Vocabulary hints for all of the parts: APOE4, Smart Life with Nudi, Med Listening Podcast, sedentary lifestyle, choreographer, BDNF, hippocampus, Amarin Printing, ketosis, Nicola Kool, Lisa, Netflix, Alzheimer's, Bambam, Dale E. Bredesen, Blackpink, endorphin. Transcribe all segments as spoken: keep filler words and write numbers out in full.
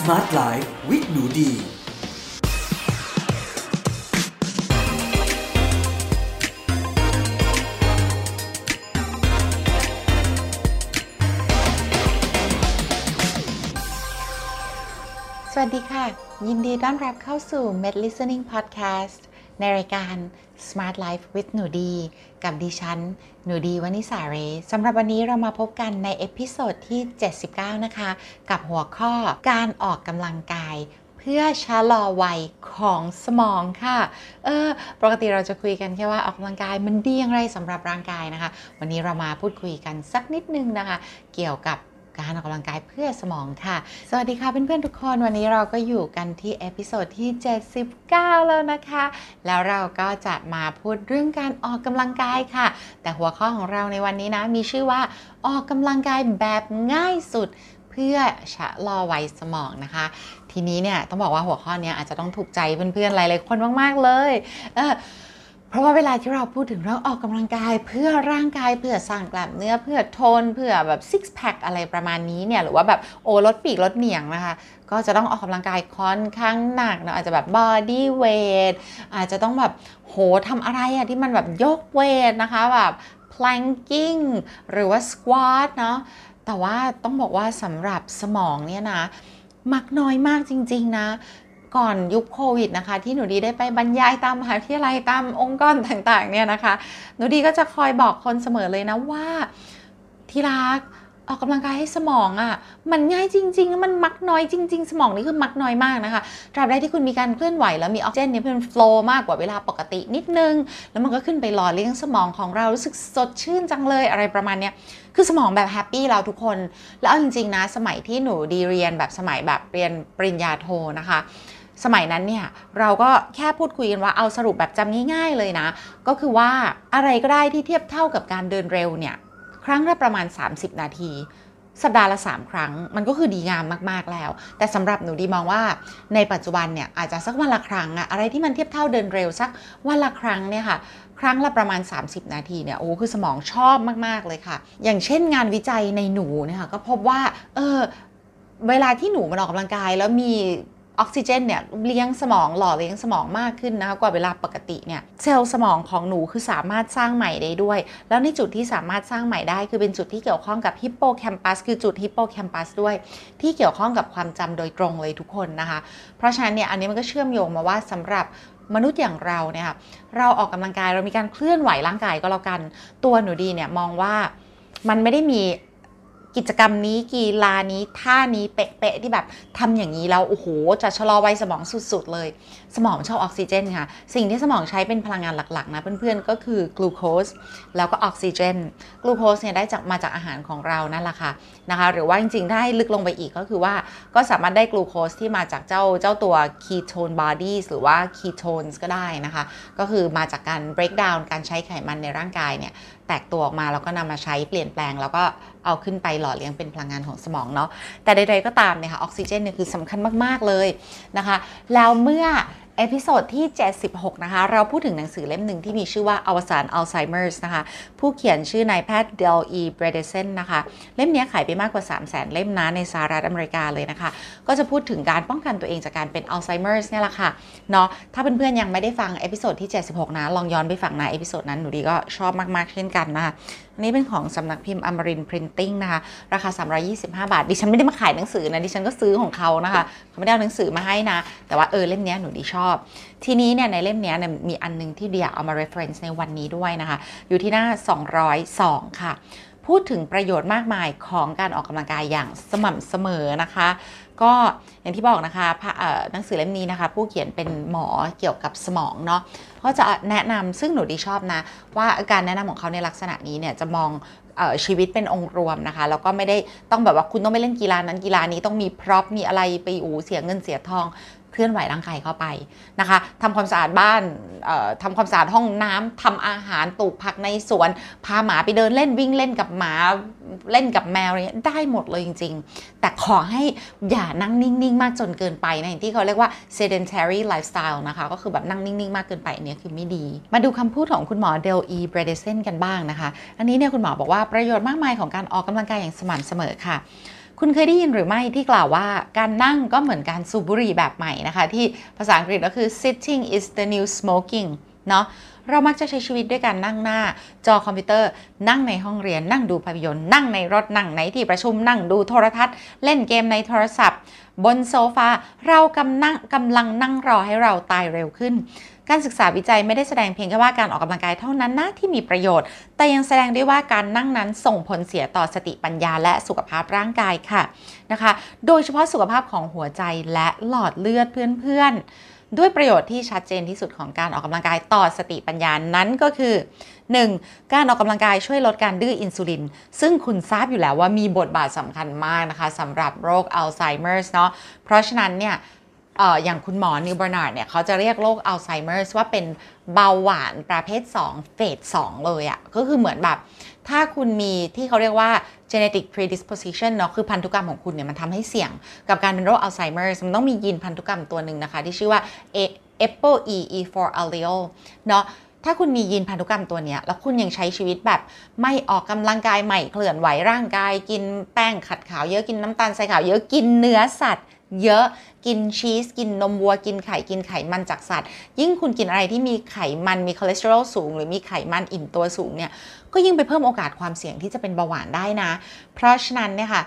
Smart Life with Nudi สวัสดีค่ะยินดีต้อนรับเข้าสู่ Med Listening Podcast ในรายการ Smart Life with Nudi กับดิฉันหนูดีวนิสาเรสำหรับวันนี้เรามาพบกันในเอพิโซดที่เจ็ดสิบเก้านะคะกับหัวข้อการออกกำลังกายเพื่อชะลอวัยของสมองค่ะเออปกติเราจะคุยกันแค่ว่าออกกำลังกายมันดีอย่างไรสำหรับร่างกายนะคะวันนี้เรามาพูดคุยกันสักนิดนึงนะคะเกี่ยวกับการออกกำลังกายเพื่อสมองค่ะสวัสดีค่ะเพื่อนๆทุกคนวันนี้เราก็อยู่กันที่เอพิโซดที่เจ็ดสิบเก้าแล้วนะคะแล้วเราก็จะมาพูดเรื่องการออกกำลังกายค่ะแต่หัวข้อของเราในวันนี้นะมีชื่อว่าออกกำลังกายแบบง่ายสุดเพื่อชะลอวัยสมองนะคะทีนี้เนี่ยต้องบอกว่าหัวข้อนี้อาจจะต้องถูกใจเพื่อนๆหลายๆคนมากๆเลยเออเพราะว่าเวลาที่เราพูดถึงเรื่องออกกำลังกายเพื่อร่างกายเพื่อสร้างกล้ามเนื้อเพื่อโทนเพื่อแบบซิกแพคอะไรประมาณนี้เนี่ยหรือว่าแบบโอ้ลดปีกลดเหนียงนะคะก็จะต้องออกกำลังกายค่อนข้างหนักเนาะอาจจะแบบบอดี้เวทอาจจะต้องแบบโหทำอะไรอะที่มันแบบยกเวทนะคะแบบแพลงกิ้งหรือว่าสควอตเนาะแต่ว่าต้องบอกว่าสำหรับสมองเนี่ยนะมักน้อยมากจริงๆนะก่อนยุคโควิดนะคะที่หนูดีได้ไปบรรยายตามมหาวิทยาลัยตามองค์กรต่างๆเนี่ยนะคะหนูดีก็จะคอยบอกคนเสมอเลยนะว่าที่รักออกกำลังกายให้สมองอ่ะมันง่ายจริงๆมันมักน้อยจริงๆสมองนี่คือมักน้อยมากนะคะตราบใดที่คุณมีการเคลื่อนไหวแล้วมีออกซิเจนเนี่ยมันโฟลว์มากกว่าเวลาปกตินิดนึงแล้วมันก็ขึ้นไปหล่อเลี้ยงสมองของเรารู้สึกสดชื่นจังเลยอะไรประมาณเนี้ยคือสมองแบบแฮปปี้เราทุกคนแล้วเอาจริงๆนะสมัยที่หนูดีเรียนแบบสมัยแบบเรียนปริญญาโทนะคะสมัยนั้นเนี่ยเราก็แค่พูดคุยกันว่าเอาสรุปแบบจำง่ายๆเลยนะก็คือว่าอะไรก็ได้ที่เทียบเท่ากับการเดินเร็วเนี่ยครั้งละประมาณสามสิบนาทีสัปดาห์ละสามครั้งมันก็คือดีงามมากๆแล้วแต่สำหรับหนูดีมองว่าในปัจจุบันเนี่ยอาจจะสักวันละครั้งอะอะไรที่มันเทียบเท่าเดินเร็วสักวันละครั้งเนี่ยค่ะครั้งละประมาณสามสิบนาทีเนี่ยโอ้คือสมองชอบมากๆเลยค่ะอย่างเช่นงานวิจัยในหนูเนี่ยค่ะก็พบว่าเออเวลาที่หนูมันออกกำลังกายแล้วมีออกซิเจนเนี่ยเลี้ยงสมองหล่อเลี้ยงสมองมากขึ้นนะคะกว่าเวลาปกติเนี่ยเซลล์สมองของหนูคือสามารถสร้างใหม่ได้ด้วยแล้วในจุดที่สามารถสร้างใหม่ได้คือเป็นจุดที่เกี่ยวข้องกับฮิปโปแคมปัสคือจุดฮิปโปแคมปัสด้วยที่เกี่ยวข้องกับความจำโดยตรงเลยทุกคนนะคะเพราะฉะนั้นเนี่ยอันนี้มันก็เชื่อมโยงมาว่าสำหรับมนุษย์อย่างเราเนี่ยค่ะเราออกกำลังกายเรามีการเคลื่อนไหวร่างกายก็แล้วกันตัวหนูดีเนี่ยมองว่ามันไม่ได้มีกิจกรรมนี้กีฬานี้ท่านี้เป๊ะๆที่แบบทำอย่างนี้แล้วโอ้โหจะชะลอวัยสมองสุดๆเลยสมองชอบออกซิเจนค่ะสิ่งที่สมองใช้เป็นพลังงานหลักๆนะเพื่อนๆก็คือกลูโคสแล้วก็ออกซิเจนกลูโคสเนี่ยได้จากมาจากอาหารของเรานั่นแหละค่ะนะคะหรือว่าจริงๆได้ลึกลงไปอีกก็คือว่าก็สามารถได้กลูโคสที่มาจากเจ้าเจ้าตัวคีโตนบอดี้หรือว่าคีโตนก็ได้นะคะก็คือมาจากการเบรกดาวน์การใช้ไขมันในร่างกายเนี่ยแตกตัวออกมาแล้วก็นำมาใช้เปลี่ยนแปลงแล้วก็เอาขึ้นไปหล่อเลี้ยงเป็นพลังงานของสมองเนาะแต่ใดๆก็ตามเนี่ยค่ะออกซิเจนเนี่ยคือสำคัญมากๆเลยนะคะแล้วเมื่อเอพิโซดที่เจ็ดสิบหกนะคะเราพูดถึงหนังสือเล่มหนึ่งที่มีชื่อว่าอวสานอัลไซเมอร์สนะคะผู้เขียนชื่อนายแพทย์เดลอีเบรเดเซนนะคะเล่มนี้ขายไปมากกว่า สามแสน เล่มนะในสหรัฐอเมริกาเลยนะคะก็จะพูดถึงการป้องกันตัวเองจากการเป็นอัลไซเมอร์สเนี่ยแหละค่ะเนาะถ้าเพื่อนๆยังไม่ได้ฟังเอพิโซดที่เจ็ดสิบหกนะลองย้อนไปฟังนะเอพิโซดนั้นหนูดีก็ชอบมากๆเช่นกันนะคะอันนี้เป็นของสำนักพิมพ์อมรินทร์พรินติ้งนะคะราคาสามร้อยยี่สิบห้าบาทดิฉันไม่ได้มาขายหนังสือนะดิฉันก็ซื้อของเขานะคะเขาไม่ได้เอาหนังสือมาให้นะแต่ว่าเออเล่มนี้หนูดีชอบทีนี้เนี่ยในเล่มนี้เนี่ยมีอันนึงที่เดียเอามา reference ในวันนี้ด้วยนะคะอยู่ที่หน้าสองร้อยสองค่ะพูดถึงประโยชน์มากมายของการออกกำลังกายอย่างสม่ำเสมอนะคะก็อย่างที่บอกนะคะหนังสือเล่มนี้นะคะผู้เขียนเป็นหมอเกี่ยวกับสมองเนาะก็จะแนะนำซึ่งหนูดีชอบนะว่าการแนะนำของเขาในลักษณะนี้เนี่ยจะมองชีวิตเป็นองค์รวมนะคะแล้วก็ไม่ได้ต้องแบบว่าคุณต้องไปเล่นกีฬานั้นกีฬานี้ต้องมีพร็อพมีอะไรไปอู๋เสียเงินเสียทองเคลื่อนไหวร่างกายเข้าไปนะคะทำความสะอาดบ้านทำความสะอาดห้องน้ำทำอาหารปลูกผักในสวนพาหมาไปเดินเล่นวิ่งเล่นกับหมาเล่นกับแมวอะไรเงี้ยได้หมดเลยจริงๆแต่ขอให้อย่านั่งนิ่งๆมากจนเกินไปนะอย่างที่เขาเรียกว่า sedentary lifestyle นะคะก็คือแบบนั่งนิ่งๆมากเกินไปเนี่ยคือไม่ดีมาดูคำพูดของคุณหมอเดลอีเบรเดเซนกันบ้างนะคะอันนี้เนี่ยคุณหมอบอกว่าประโยชน์มากมายของการออกกำลังกายอย่างสม่ำเสมอค่ะ คุณเคยได้ยินหรือไม่ที่กล่าวว่าการนั่งก็เหมือนการสูบบุหรี่แบบใหม่นะคะที่ภาษาอังกฤษก็คือ sitting is the new smoking เนาะเรามักจะใช้ชีวิตด้วยการนั่งหน้าจอคอมพิวเตอร์นั่งในห้องเรียนนั่งดูภาพยนตร์นั่งในรถนั่งในที่ประชุมนั่งดูโทรทัศน์เล่นเกมในโทรศัพท์บนโซฟาเรากำลังกำลังนั่งรอให้เราตายเร็วขึ้นการศึกษาวิจัยไม่ได้แสดงเพียงแค่ว่าการออกกำลังกายเท่านั้นนะที่มีประโยชน์แต่ยังแสดงด้วยว่าการนั่งนั้นส่งผลเสียต่อสติปัญญาและสุขภาพร่างกายค่ะนะคะโดยเฉพาะสุขภาพของหัวใจและหลอดเลือดเพื่อนๆด้วยประโยชน์ที่ชัดเจนที่สุดของการออกกำลังกายต่อสติปัญญานั้นก็คือ หนึ่ง. การออกกำลังกายช่วยลดการดื้ออินซูลินซึ่งคุณทราบอยู่แล้วว่ามีบทบาทสำคัญมากนะคะสำหรับโรคอัลไซเมอร์เนาะเพราะฉะนั้นเนี่ยอย่างคุณหมอนิวบาร์นาร์ดเนี่ยเขาจะเรียกโรคอัลไซเมอร์ว่าเป็นเบาหวานประเภทสองเฟสสองเลยอ่ะก็คือเหมือนแบบถ้าคุณมีที่เขาเรียกว่า genetic predisposition เนาะคือพันธุกรรมของคุณเนี่ยมันทำให้เสี่ยงกับการเป็นโรคอัลไซเมอร์มันต้องมียีนพันธุกรรมตัวหนึ่งนะคะที่ชื่อว่า เอ พี โอ อี อี โฟร์ allele เนาะถ้าคุณมียีนพันธุกรรมตัวนี้แล้วคุณยังใช้ชีวิตแบบไม่ออกกำลังกายไม่เคลื่อนไหวร่างกายกินแป้งขัดขาวเยอะกินน้ำตาลทรายขาวเยอะกินเนื้อสัตว์เยอะกินชีสกินนมวัวกินไข่กินไขมันจากสัตว์ยิ่งคุณกินอะไรที่มีไขมันมีคอเลสเตอรอลสูงหรือมีไขมันอิ่มตัวสูงเนี่ยก็ยิ่งไปเพิ่มโอกาสความเสี่ยงที่จะเป็นเบาหวานได้นะเพราะฉะนั้นเนี่ยค่ะ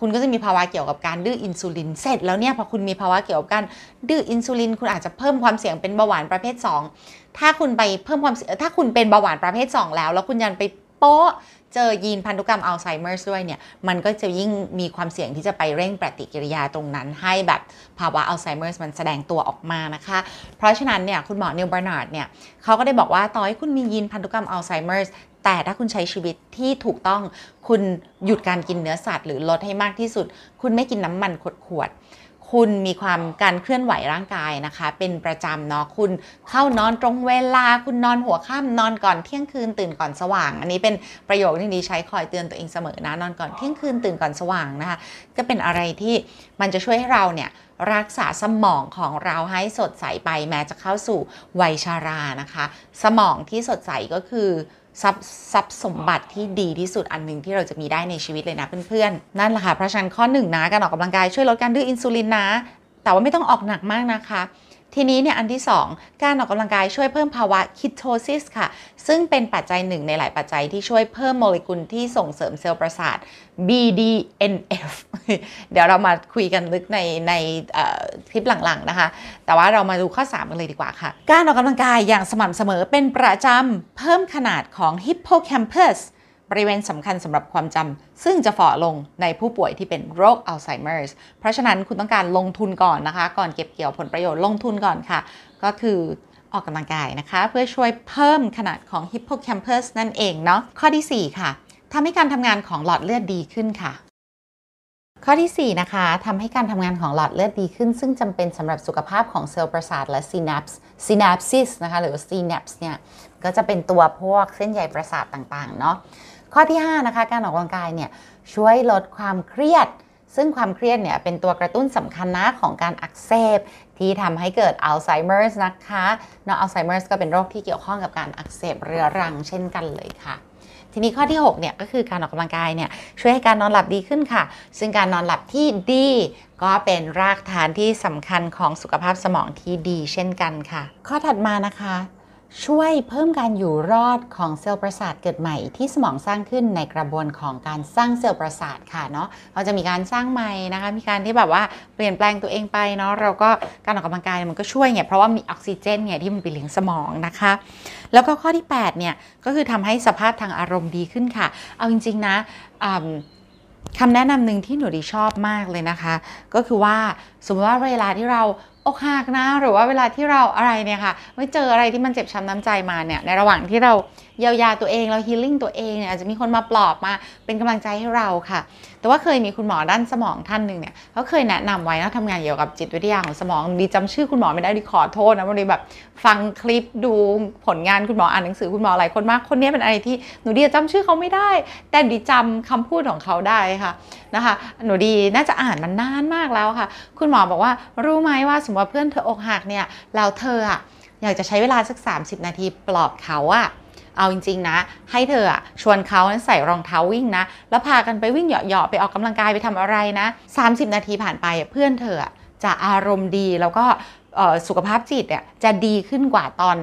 คุณก็จะมีภาวะเกี่ยวกับการดื้ออินซูลินเสร็จแล้วเนี่ยพอคุณมีภาวะเกี่ยวกับการดื้ออินซูลินคุณอาจจะเพิ่มความเสี่ยงเป็นเบาหวานประเภทสองถ้าคุณไปเพิ่มความถ้าคุณเป็นเบาหวานประเภทสองแล้วแล้วคุณยันไปโป๊ะเจอยีนพันธุกรรมอัลไซเมอร์ด้วยเนี่ยมันก็จะยิ่งมีความเสี่ยงที่จะไปเร่งปฏิกิริยาตรงนั้นให้แบบภาวะอัลไซเมอร์มันแสดงตัวออกมานะคะเพราะฉะนั้นเนี่ยคุณหมอนิวบาร์นาร์ดเนี่ยเขาก็ได้บอกว่าต่อให้คุณมียีนพันธุกรรมอัลไซเมอร์แต่ถ้าคุณใช้ชีวิตที่ถูกต้องคุณหยุดการกินเนื้อสัตว์หรือลดให้มากที่สุดคุณไม่กินน้ำมันขวดๆคุณมีความการเคลื่อนไหวร่างกายนะคะเป็นประจำเนาะคุณเข้านอนตรงเวลาคุณนอนหัวค่ำนอนก่อนเที่ยงคืนตื่นก่อนสว่างอันนี้เป็นประโยคที่ดีใช้คอยเตือนตัวเองเสมอนะนอนก่อนเที่ยงคืนตื่นก่อนสว่างนะคะก็เป็นอะไรที่มันจะช่วยให้เราเนี่ยรักษาสมองของเราให้สดใสไปแม้จะเข้าสู่วัยชรานะคะสมองที่สดใสก็คือทรัพย์สมบัติที่ดีที่สุดอันหนึ่งที่เราจะมีได้ในชีวิตเลยนะเพื่อนๆนั่นแหละค่ะเพราะฉะนั้นข้อหนึ่งนะการออกกำลังกายช่วยลดการดื้ออินซูลินนะแต่ว่าไม่ต้องออกหนักมากนะคะทีนี้เนี่ยอันที่สองการออกกำลังกายช่วยเพิ่มภาวะคีโทซิสค่ะซึ่งเป็นปัจจัยหนึ่งในหลายปัจจัยที่ช่วยเพิ่มโมเลกุลที่ส่งเสริมเซลล์ประสาท บี ดี เอ็น เอฟ เดี๋ยวเรามาคุยกันลึกในในคลิปหลังๆนะคะแต่ว่าเรามาดูข้อสามกันเลยดีกว่าค่ะการออกกำลังกายอย่างสม่ำเสมอเป็นประจำเพิ่มขนาดของฮิปโปแคมปัสบริเวณสำคัญสำหรับความจำซึ่งจะฝ่อลงในผู้ป่วยที่เป็นโรคอัลไซเมอร์เพราะฉะนั้นคุณต้องการลงทุนก่อนนะคะก่อนเก็บเกี่ยวผลประโยชน์ลงทุนก่อนค่ะก็คือออกกำลังกายนะคะเพื่อช่วยเพิ่มขนาดของฮิปโปแคมปัสนั่นเองเนาะข้อที่สี่ค่ะทำให้การทำงานของหลอดเลือดดีขึ้นค่ะข้อที่สี่นะคะทำให้การทำงานของหลอดเลือดดีขึ้นซึ่งจำเป็นสำหรับสุขภาพของเซลล์ประสาทและซีแนปส์ซีแนปซิสนะคะหรือซีแนปส์เนี่ยก็จะเป็นตัวพวกเส้นใยประสาทต่างๆเนาะข้อที่ห้านะคะการออกกำลังกายเนี่ยช่วยลดความเครียดซึ่งความเครียดเนี่ยเป็นตัวกระตุ้นสำคัญนะของการอักเสบที่ทำให้เกิดอัลไซเมอร์นะคะเนาะอัลไซเมอร์ก็เป็นโรคที่เกี่ยวข้องกับการอักเสบเรื้อรังเช่นกันเลยค่ะทีนี้ข้อที่หกเนี่ยก็คือการออกกำลังกายเนี่ยช่วยให้การนอนหลับดีขึ้นค่ะซึ่งการนอนหลับที่ดีก็เป็นรากฐานที่สำคัญของสุขภาพสมองที่ดีเช่นกันค่ะข้อถัดมานะคะช่วยเพิ่มการอยู่รอดของเซลล์ประสาทเกิดใหม่ที่สมองสร้างขึ้นในกระบวนการของการสร้างเซลล์ประสาทค่ะเนาะเราจะมีการสร้างใหม่นะคะมีการที่แบบว่าเปลี่ยนแปลงตัวเองไปเนาะเราก็การออกกำลังกายมันก็ช่วยไงเพราะว่ามีออกซิเจนไงที่มันไปเลี้ยงสมองนะคะแล้วก็ข้อที่แปดเนี่ยก็คือทำให้สภาพทางอารมณ์ดีขึ้นค่ะเอาจริงๆนะคำแนะนำหนึ่งที่หนูดีชอบมากเลยนะคะก็คือว่าสมมติว่าเวลาที่เราอกหักนะหรือว่าเวลาที่เราอะไรเนี่ยค่ะไม่เจออะไรที่มันเจ็บช้ำน้ำใจมาเนี่ยในระหว่างที่เราเยียวยาตัวเองเราฮีลลิ่งตัวเองเนี่ยอาจจะมีคนมาปลอบมาเป็นกำลังใจให้เราค่ะแต่ว่าเคยมีคุณหมอด้านสมองท่านหนึ่งเนี่ยเขาเคยแนะนำไว้นะทำงานเกี่ยวกับจิตวิทยาของสมองดีจำชื่อคุณหมอไม่ได้ดีขอโทษนะวันนี้แบบฟังคลิปดูผลงานคุณหมออ่านหนังสือคุณหมอหลายคนมากคนนี้เป็นอะไรที่หนูดีจำชื่อเขาไม่ได้แต่ดีจำคำพูดของเขาได้ค่ะนะคะหนูดีน่าจะอ่านมันนานมากแล้วค่ะคุณหมอบอกว่ารู้ไหมว่าสมมติว่าเพื่อนเธออกหักเนี่ยแล้วเธออ่ะอยากจะใช้เวลาสักสามสิบนาทีปลอบเขาอ่ะ เอาจริงๆนะให้เธออ่ะชวนเขาใส่รองเท้าวิ่งนะแล้วพากันไปวิ่งเหยาะๆไปออกกำลังกายไปทำอะไรนะสามสิบนาทีผ่านไปเพื่อนเธอจะอารมณ์ดีแล้วก็สุขภาพจิตเนี่ยจะดีขึ้นกว่าตอน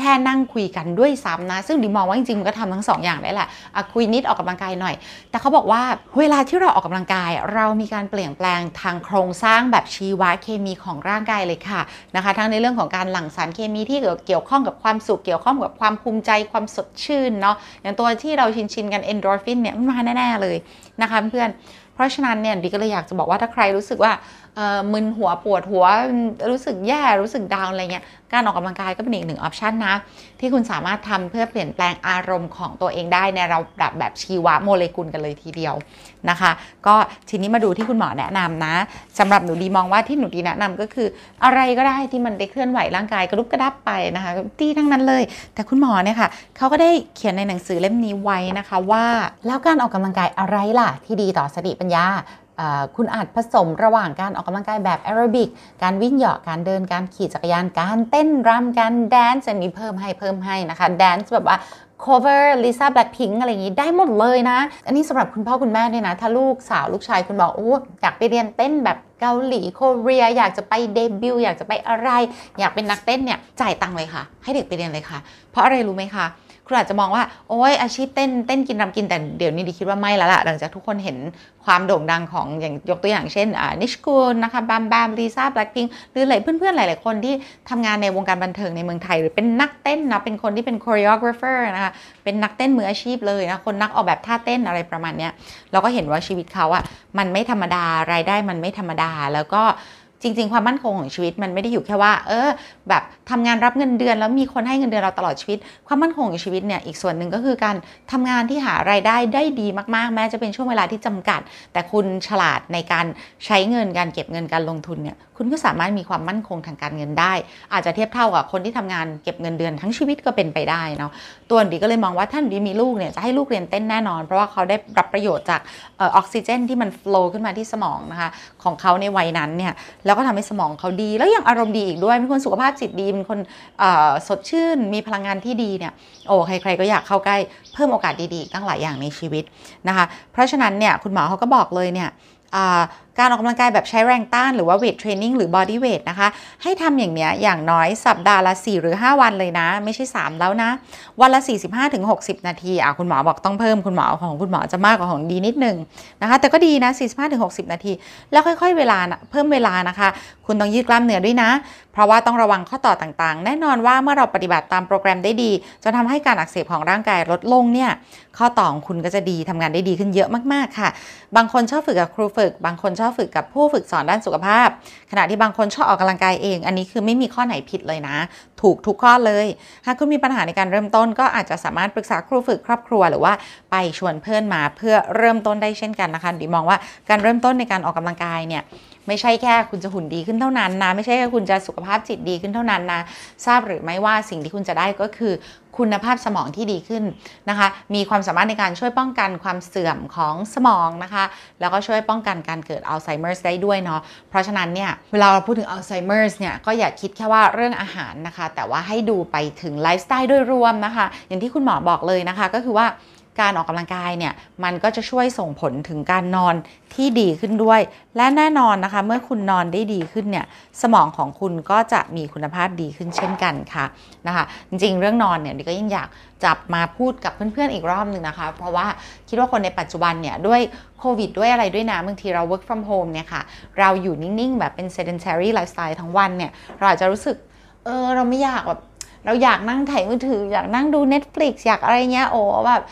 แค่นั่งคุยกันด้วยซ้ำนะซึ่งดิมองว่าจริงๆมันก็ทำทั้งสองอย่างได้แหละคุยนิดออกกำลังกายหน่อยแต่เขาบอกว่าเวลาที่เราออกกำลังกายเรามีการเปลี่ยนแปลงทางโครงสร้างแบบชีวเคมีของร่างกายเลยค่ะนะคะทั้งในเรื่องของการหลั่งสารเคมีที่เกี่ยวข้องกับความสุขเกี่ยวข้องกับความภูมิใจความสดชื่นเนาะอย่างตัวที่เราชินๆกันเอนโดรฟินเนี่ยมันมาแน่ๆเลยนะคะเพื่อนเพราะฉะนั้นเนี่ยดิก็เลยอยากจะบอกว่าถ้าใครรู้สึกว่ามึนหัวปวดหัวรู้สึกแย่รู้สึกดาวน์อะไรเงี้ยการออกกำลังกายก็เป็นอีกหนึ่งออปชันนะที่คุณสามารถทำเพื่อเปลี่ยนแปลงอารมณ์ของตัวเองได้ในระดับแบบชีวโมเลกุลกันเลยทีเดียวนะคะก็ทีนี้มาดูที่คุณหมอแนะนำนะสำหรับหนูดีมองว่าที่หนูดีแนะนำก็คืออะไรก็ได้ที่มันได้เคลื่อนไหวร่างกายกระดุบกระดับไปนะคะดีทั้งนั้นเลยแต่คุณหมอเนี่ยค่ะเขาก็ได้เขียนในหนังสือเล่มนี้ไว้นะคะว่าแล้วการออกกำลังกายอะไรล่ะที่ดีต่อสติปัญญาคุณอาจผสมระหว่างการออกกำลังกายแบบแอโรบิกการวิ่งเหยาะการเดินการขี่จักรยานการเต้นรำการแดนซ์มีเพิ่มให้เพิ่มให้นะคะแดนซ์แบบว่าcover Lisa Blackpink อะไรอย่างนี้ได้หมดเลยนะอันนี้สำหรับคุณพ่อคุณแม่ด้วยนะถ้าลูกสาวลูกชายคุณบอกโอ้อยากไปเรียนเต้นแบบเกาหลีโคเรียอยากจะไปเดบิวต์อยากจะไปอะไรอยากเป็นนักเต้นเนี่ยจ่ายตังค์เลยค่ะให้เด็กไปเรียนเลยค่ะเพราะอะไรรู้ไหมคะคุณอาจจะมองว่าโอ้ยอาชีพเต้นเต้นกินรำกินแต่เดี๋ยวนี้ดิคิดว่าไม่แล้วล่ะหลังจากทุกคนเห็นความโด่งดังของอย่างยกตัวอย่างเช่นนิชกูลนะคะบัมบัมลิซ่าแบล็คพิงค์หรือหลายเพื่อนๆหลายๆคนที่ทำงานในวงการบันเทิงในเมืองไทยหรือเป็นนักเต้นนะเป็นคนที่เป็น choreographer นะคะเป็นนักเต้นมืออาชีพเลยนะคนนักออกแบบท่าเต้นอะไรประมาณเนี้ยเราก็เห็นว่าชีวิตเขาอะมันไม่ธรรมดารายได้มันไม่ธรรมดาแล้วก็จริงๆความมั่นคงของชีวิตมันไม่ได้อยู่แค่ว่าเออแบบทำงานรับเงินเดือนแล้วมีคนให้เงินเดือนเราตลอดชีวิตความมั่นคงของชีวิตเนี่ยอีกส่วนหนึ่งก็คือการทำงานที่หารายได้ได้ดีมากๆแม้จะเป็นช่วงเวลาที่จำกัดแต่คุณฉลาดในการใช้เงินการเก็บเงินการลงทุนเนี่ยคุณก็สามารถมีความมั่นคงทางการเงินได้อาจจะเทียบเท่ากับคนที่ทำงานเก็บเงินเดือนทั้งชีวิตก็เป็นไปได้เนาะตัวดีก็เลยมองว่าท่านดีมีลูกเนี่ยจะให้ลูกเรียนเต้นแน่นอนเพราะว่าเขาได้รับประโยชน์จากออกซิเจนที่มันโฟลว์ขึ้นมาที่สมองนะคะของเขาในวัยนั้นเนี่ยแล้วก็ทำให้สมองเขาดีแล้วยังอารมณ์ดีอีกด้วยเป็นคนสุขภาพจิตดีเป็นคนสดชื่นมีพลังงานที่ดีเนี่ยโอ้ใครๆก็อยากเข้าใกล้เพิ่มโอกาสดีๆตั้งหลายอย่างในชีวิตนะคะเพราะฉะนั้นเนี่ยคุณหมอเขาก็บอกเลยเนี่ยการออกกำลังกายแบบใช้แรงต้านหรือว่าเวทเทรนนิ่งหรือบอดี้เวทนะคะให้ทำอย่างเนี้ยอย่างน้อยสัปดาห์ละสี่หรือห้าวันเลยนะไม่ใช่สามแล้วนะวันละ สี่สิบห้าถึงหกสิบ นาทีอ่ะคุณหมอบอกต้องเพิ่มคุณหมอของคุณหมอจะมากกว่าของดีนิดนึงนะคะแต่ก็ดีนะ สี่สิบห้าถึงหกสิบ นาทีแล้วค่อยๆเวลานะเพิ่มเวลานะคะคุณต้องยืดกล้ามเนื้อด้วยนะเพราะว่าต้องระวังข้อต่อต่างๆแน่นอนว่าเมื่อเราปฏิบัติตามโปรแกรมได้ดีจะทำให้การอักเสบของร่างกายลดลงเนี่ยข้อต่อของคุณก็จะดีทำงานได้ดีขึ้นเยอะมากๆค่ะบางคนชอบฝึกกับครูฝึกบางคนชอบฝึกกับผู้ฝึกสอนด้านสุขภาพขณะที่บางคนชอบออกกำลังกายเองอันนี้คือไม่มีข้อไหนผิดเลยนะถูกทุกข้อเลยหากคุณมีปัญหาในการเริ่มต้นก็อาจจะสามารถปรึกษาครูฝึกครอบครัวหรือว่าไปชวนเพื่อนมาเพื่อเริ่มต้นได้เช่นกันนะคะดิมองว่าการเริ่มต้นในการออกกำลังกายเนี่ยไม่ใช่แค่คุณจะหุ่นดีขึ้นเท่านั้นนะไม่ใช่แค่คุณจะสุขภาพจิตดีขึ้นเท่านั้นนะทราบหรือไม่ว่าสิ่งที่คุณจะได้ก็คือคุณภาพสมองที่ดีขึ้นนะคะมีความสามารถในการช่วยป้องกันความเสื่อมของสมองนะคะแล้วก็ช่วยป้องกันการเกิดอัลไซเมอร์ได้ด้วยเนาะเพราะฉะนั้นเนี่ยเวลาเราพูดถึงอัลไซเมอร์เนี่ยก็อย่าคิดแค่ว่าเรื่องอาหารนะคะแต่ว่าให้ดูไปถึงไลฟ์สไตล์โดยรวมนะคะอย่างที่คุณหมอบอกเลยนะคะก็คือว่าการออกกำลังกายเนี่ยมันก็จะช่วยส่งผลถึงการนอนที่ดีขึ้นด้วยและแน่นอนนะคะเมื่อคุณนอนได้ดีขึ้นเนี่ยสมองของคุณก็จะมีคุณภาพดีขึ้นเช่นกันค่ะนะคะจริงๆเรื่องนอนเนี่ยดิก็ยิ่งอยากจับมาพูดกับเพื่อนๆอีกรอบหนึ่งนะคะเพราะว่าคิดว่าคนในปัจจุบันเนี่ยด้วยโควิดด้วยอะไรด้วยนะบางทีเรา work from home เนี่ยค่ะเราอยู่นิ่งๆแบบเป็น sedentary lifestyle ทั้งวันเนี่ยเราอาจจะรู้สึกเออเราไม่อยากแบบเราอยากนั่งถ่ายมือถืออยากนั่งดู Netflix อยากอะไรเงี้ยโอ้แบบ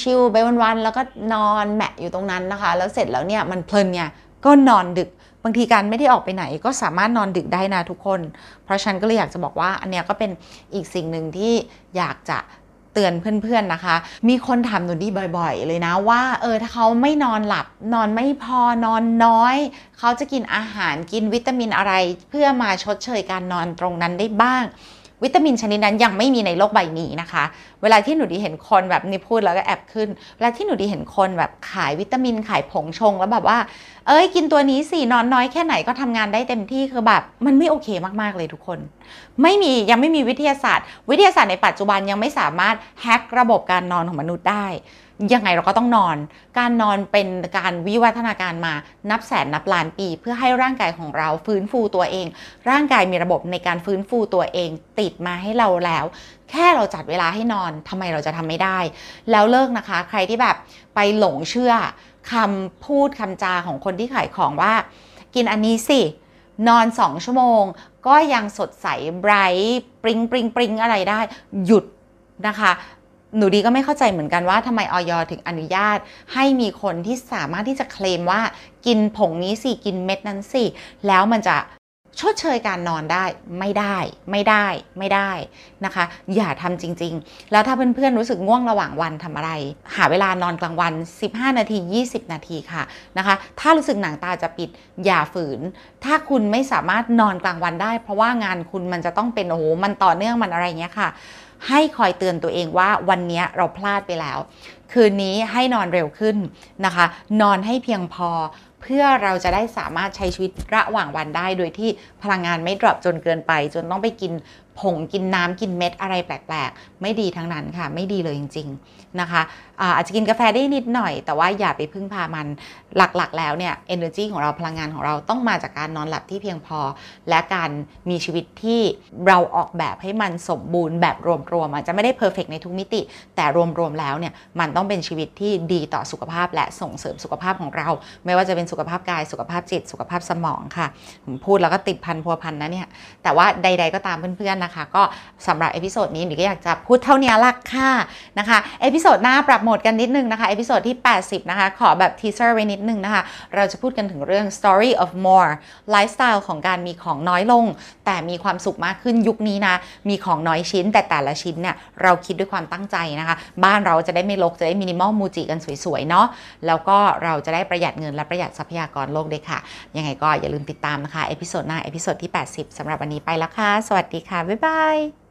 ชิลๆไปวันๆแล้วก็นอนแมะอยู่ตรงนั้นนะคะแล้วเสร็จแล้วเนี่ยมันเพลินเนี่ยก็นอนดึกบางทีการไม่ได้ออกไปไหนก็สามารถนอนดึกได้นะทุกคนเพราะฉันก็เลยอยากจะบอกว่าอันเนี้ยก็เป็นอีกสิ่งหนึ่งที่อยากจะเตือนเพื่อนๆนะคะมีคนถามหนูดีบ่อยๆเลยนะว่าเออถ้าเขาไม่นอนหลับนอนไม่พอนอนน้อยเขาจะกินอาหารกินวิตามินอะไรเพื่อมาชดเชยการนอนตรงนั้นได้บ้าง วิตามินชนิดนั้นยังไม่มีในโลกใบนี้นะคะเวลาที่หนูดีเห็นคนแบบนี่พูดแล้วก็แอบขึ้นเวลาที่หนูดีเห็นคนแบบขายวิตามินขายผงชงแล้วแบบว่าเอ้ยกินตัวนี้สินอนน้อยแค่ไหนก็ทำงานได้เต็มที่คือแบบมันไม่โอเคมากๆเลยทุกคนไม่มียังไม่มีวิทยาศาสตร์วิทยาศาสตร์ในปัจจุบันยังไม่สามารถแฮกระบบการนอนของมนุษย์ได้ยังไงเราก็ต้องนอนการนอนเป็นการวิวัฒนาการมานับแสนนับล้านปีเพื่อให้ร่างกายของเราฟื้นฟูตัวเองร่างกายมีระบบในการฟื้นฟูตัวเองติดมาให้เราแล้วแค่เราจัดเวลาให้นอนทำไมเราจะทำไม่ได้แล้วเลิกนะคะใครที่แบบไปหลงเชื่อคำพูดคำจาของคนที่ขายของว่ากินอันนี้สินอนสองชั่วโมงก็ยังสดใสไบรท์ปริงปริงปริงอะไรได้หยุดนะคะหนูดีก็ไม่เข้าใจเหมือนกันว่าทำไมออยถึงอนุญาตให้มีคนที่สามารถที่จะเคลมว่ากินผงนี้สิกินเม็ดนั้นสิแล้วมันจะชดเชยการนอนได้ไม่ได้ไม่ได้ไม่ได้นะคะอย่าทำจริงๆแล้วถ้าเพื่อนๆรู้สึกง่วงระหว่างวันทำอะไรหาเวลานอนกลางวันสิบห้านาทียี่สิบนาทีค่ะนะคะถ้ารู้สึกหนังตาจะปิดอย่าฝืนถ้าคุณไม่สามารถนอนกลางวันได้เพราะว่างานคุณมันจะต้องเป็นโอ้โหมันต่อเนื่องมันอะไรเงี้ยค่ะให้คอยเตือนตัวเองว่าวันนี้เราพลาดไปแล้วคืนนี้ให้นอนเร็วขึ้นนะคะนอนให้เพียงพอเพื่อเราจะได้สามารถใช้ชีวิตระหว่างวันได้โดยที่พลังงานไม่ดรอปจนเกินไปจนต้องไปกินผงกินน้ำกินเม็ดอะไรแปลกๆไม่ดีทั้งนั้นค่ะไม่ดีเลยจริงๆนะคะ อ่า อาจจะกินกาแฟได้นิดหน่อยแต่ว่าอย่าไปพึ่งพามันหลักๆแล้วเนี่ย energy ของเราพลังงานของเราต้องมาจากการนอนหลับที่เพียงพอและการมีชีวิตที่เราออกแบบให้มันสมบูรณ์แบบรวมๆอาจจะไม่ได้ perfect ในทุกมิติแต่รวมๆแล้วเนี่ยมันต้องเป็นชีวิตที่ดีต่อสุขภาพและส่งเสริมสุขภาพของเราไม่ว่าจะเป็นสุขภาพกายสุขภาพจิตสุขภาพสมองค่ะผมพูดแล้วก็ติดพันพัวพันนะเนี่ยแต่ว่าใดๆก็ตามเพื่อนๆนะคะก็สำหรับเอพิโซดนี้หนูก็อยากจะพูดเท่านี้ละค่ะนะคะเอพิโซดหน้าปรับโหมดกันนิดนึงนะคะเอพิโซดที่แปดสิบนะคะขอแบบทีเซอร์ไว้นิดนึงนะคะเราจะพูดกันถึงเรื่อง story of more lifestyle ของการมีของน้อยลงแต่มีความสุขมากขึ้นยุคนี้นะมีของน้อยชิ้นแต่แต่ละชิ้นเนี่ยเราคิดด้วยความตั้งใจนะคะบ้านเราจะได้ไม่รกจะได้มินิมอลมูจิกันสวยๆเนาะแล้วก็เราจะได้ประหยัดเงินและประหยัดทรัพยากรโลกด้วยค่ะยังไงก็อย่าลืมติดตามนะคะเอพิโซดหน้าเอพิโซดที่แปดสิบสำหรับวันนี้ไปแล้วค่ะสวัสดีค่ะบ๊ายบาย